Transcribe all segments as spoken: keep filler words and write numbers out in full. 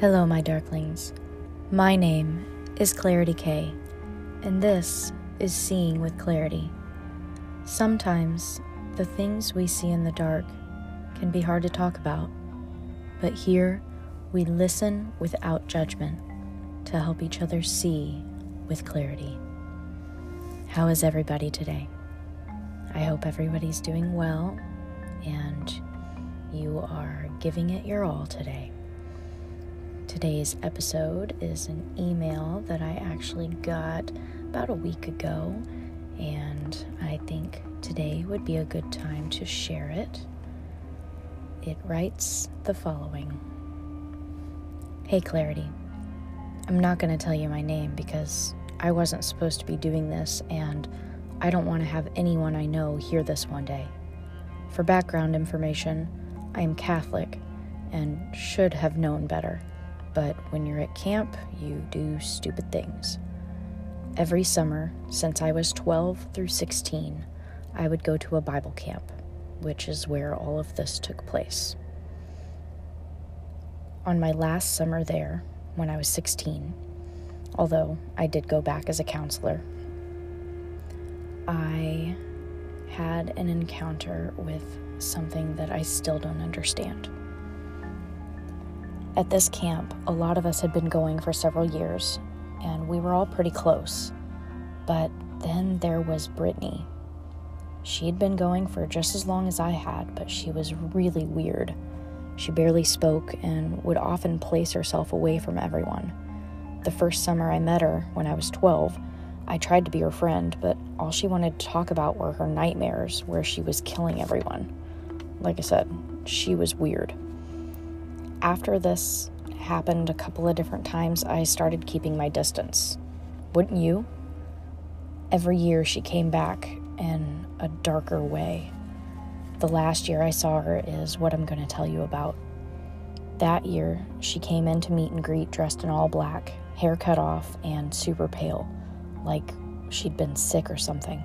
Hello, my darklings. My name is Clarity K, and this is Seeing with Clarity. Sometimes the things we see in the dark can be hard to talk about, but here we listen without judgment to help each other see with clarity. How is everybody today? I hope everybody's doing well and you are giving it your all today. Today's episode is an email that I actually got about a week ago, and I think today would be a good time to share it. It writes the following. Hey Clarity, I'm not going to tell you my name because I wasn't supposed to be doing this, and I don't want to have anyone I know hear this one day. For background information, I am Catholic and should have known better. But when you're at camp, you do stupid things. Every summer, since I was twelve through sixteen, I would go to a Bible camp, which is where all of this took place. On my last summer there, when I was sixteen, although I did go back as a counselor, I had an encounter with something that I still don't understand. At this camp, a lot of us had been going for several years, and we were all pretty close. But then there was Brittany. She'd been going for just as long as I had, but she was really weird. She barely spoke and would often place herself away from everyone. The first summer I met her, when I was twelve, I tried to be her friend, but all she wanted to talk about were her nightmares where she was killing everyone. Like I said, she was weird. After this happened a couple of different times, I started keeping my distance. Wouldn't you? Every year she came back in a darker way. The last year I saw her is what I'm going to tell you about. That year, she came in to meet and greet dressed in all black, hair cut off, and super pale, like she'd been sick or something.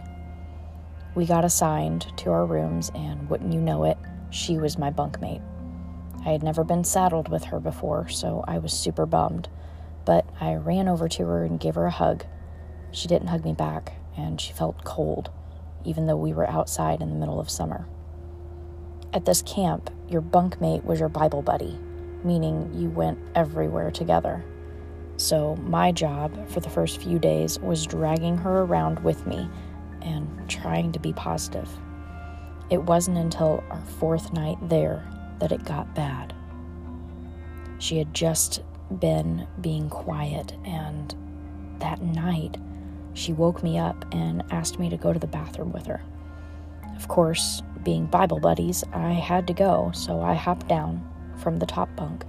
We got assigned to our rooms, and wouldn't you know it, she was my bunkmate. I had never been saddled with her before, so I was super bummed, but I ran over to her and gave her a hug. She didn't hug me back, and she felt cold, even though we were outside in the middle of summer. At this camp, your bunkmate was your Bible buddy, meaning you went everywhere together. So my job for the first few days was dragging her around with me and trying to be positive. It wasn't until our fourth night there that it got bad. She had just been being quiet, and that night she woke me up and asked me to go to the bathroom with her. Of course, being Bible buddies, I had to go, so I hopped down from the top bunk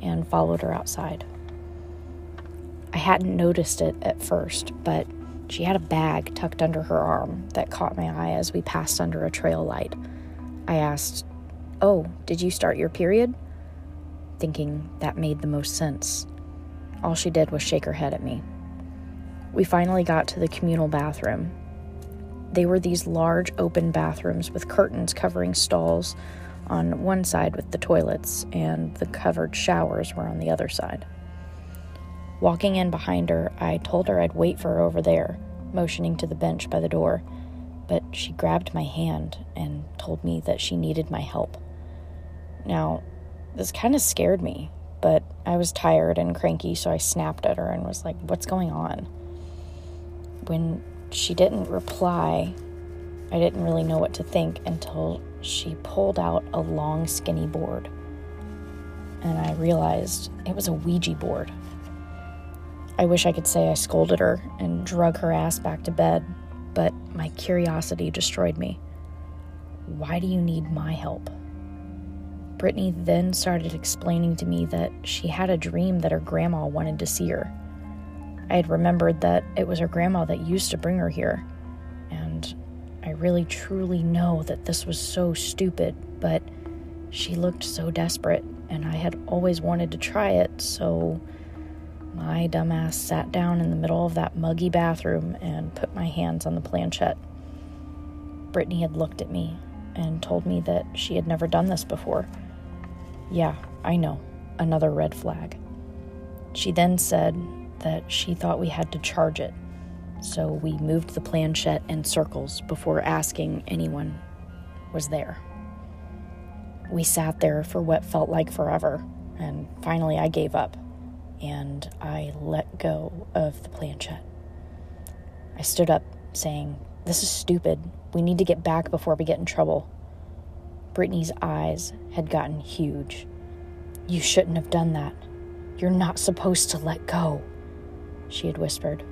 and followed her outside. I hadn't noticed it at first, but she had a bag tucked under her arm that caught my eye as we passed under a trail light. I asked, "Oh, did you start your period?" thinking that made the most sense. All she did was shake her head at me. We finally got to the communal bathroom. They were these large open bathrooms with curtains covering stalls on one side with the toilets, and the covered showers were on the other side. Walking in behind her, I told her I'd wait for her over there, motioning to the bench by the door, but she grabbed my hand and told me that she needed my help. Now, this kind of scared me, but I was tired and cranky, so I snapped at her and was like, "What's going on?" When she didn't reply, I didn't really know what to think until she pulled out a long, skinny board. And I realized it was a Ouija board. I wish I could say I scolded her and drug her ass back to bed, but my curiosity destroyed me. Why do you need my help? Brittany then started explaining to me that she had a dream that her grandma wanted to see her. I had remembered that it was her grandma that used to bring her here, and I really truly know that this was so stupid, but she looked so desperate, and I had always wanted to try it, so my dumbass sat down in the middle of that muggy bathroom and put my hands on the planchette. Brittany had looked at me and told me that she had never done this before. Yeah, I know, another red flag. She then said that she thought we had to charge it, so we moved the planchette in circles before asking anyone was there. We sat there for what felt like forever, and finally I gave up, and I let go of the planchette. I stood up, saying, "This is stupid. We need to get back before we get in trouble." Brittany's eyes had gotten huge. "You shouldn't have done that. You're not supposed to let go," she had whispered.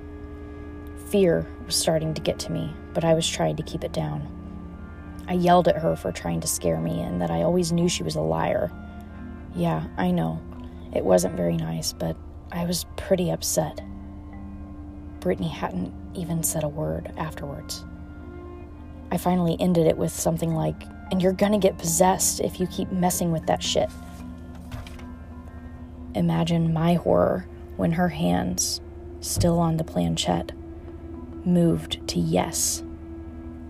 Fear was starting to get to me, but I was trying to keep it down. I yelled at her for trying to scare me and that I always knew she was a liar. Yeah, I know. It wasn't very nice, but I was pretty upset. Brittany hadn't even said a word afterwards. I finally ended it with something like, "And you're gonna get possessed if you keep messing with that shit." Imagine my horror when her hands, still on the planchette, moved to yes.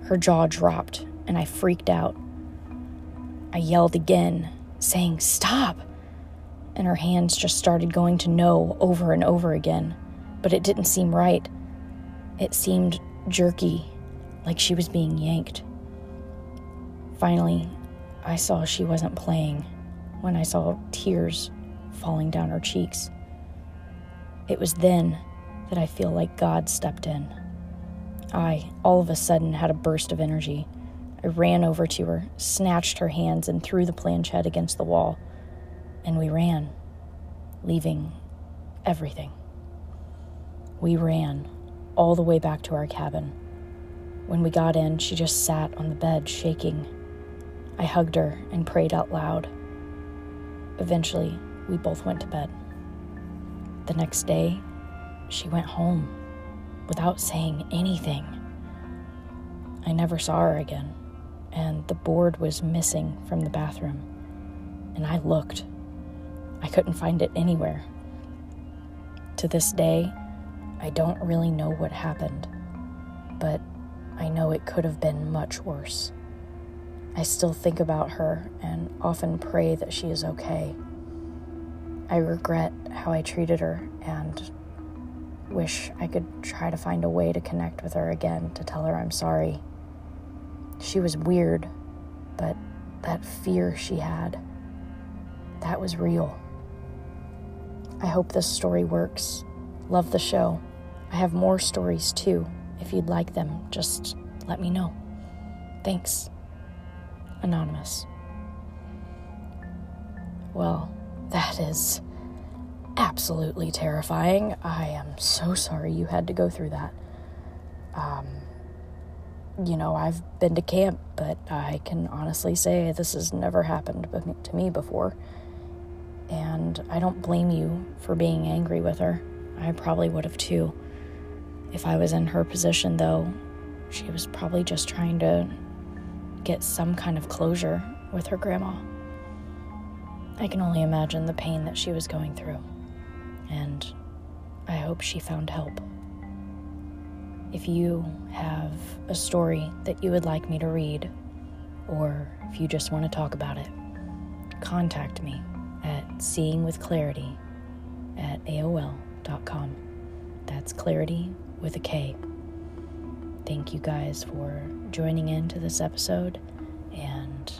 Her jaw dropped, and I freaked out. I yelled again, saying, "Stop!" And her hands just started going to no over and over again, but it didn't seem right. It seemed jerky, like she was being yanked. Finally, I saw she wasn't playing when I saw tears falling down her cheeks. It was then that I feel like God stepped in. I, all of a sudden, had a burst of energy. I ran over to her, snatched her hands, and threw the planchette against the wall. And we ran, leaving everything. We ran all the way back to our cabin. When we got in, she just sat on the bed, shaking. I hugged her and prayed out loud. Eventually, we both went to bed. The next day, she went home without saying anything. I never saw her again, and the board was missing from the bathroom. And I looked. I couldn't find it anywhere. To this day, I don't really know what happened, but I know it could have been much worse. I still think about her and often pray that she is okay. I regret how I treated her and wish I could try to find a way to connect with her again to tell her I'm sorry. She was weird, but that fear she had, that was real. I hope this story works. Love the show. I have more stories too. If you'd like them, just let me know. Thanks. Anonymous. Well, that is absolutely terrifying. I am so sorry you had to go through that. Um, you know, I've been to camp, but I can honestly say this has never happened to me before. And I don't blame you for being angry with her. I probably would have too. If I was in her position, though, she was probably just trying to get some kind of closure with her grandma. I can only imagine the pain that she was going through, and I hope she found help. If you have a story that you would like me to read, or if you just want to talk about it, contact me at seeingwithclarity at A O L dot com. That's clarity with a K. Thank you guys for joining in to this episode, and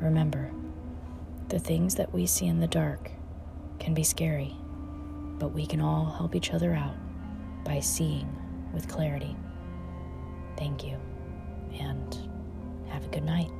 remember, the things that we see in the dark can be scary, but we can all help each other out by seeing with clarity. Thank you, and have a good night.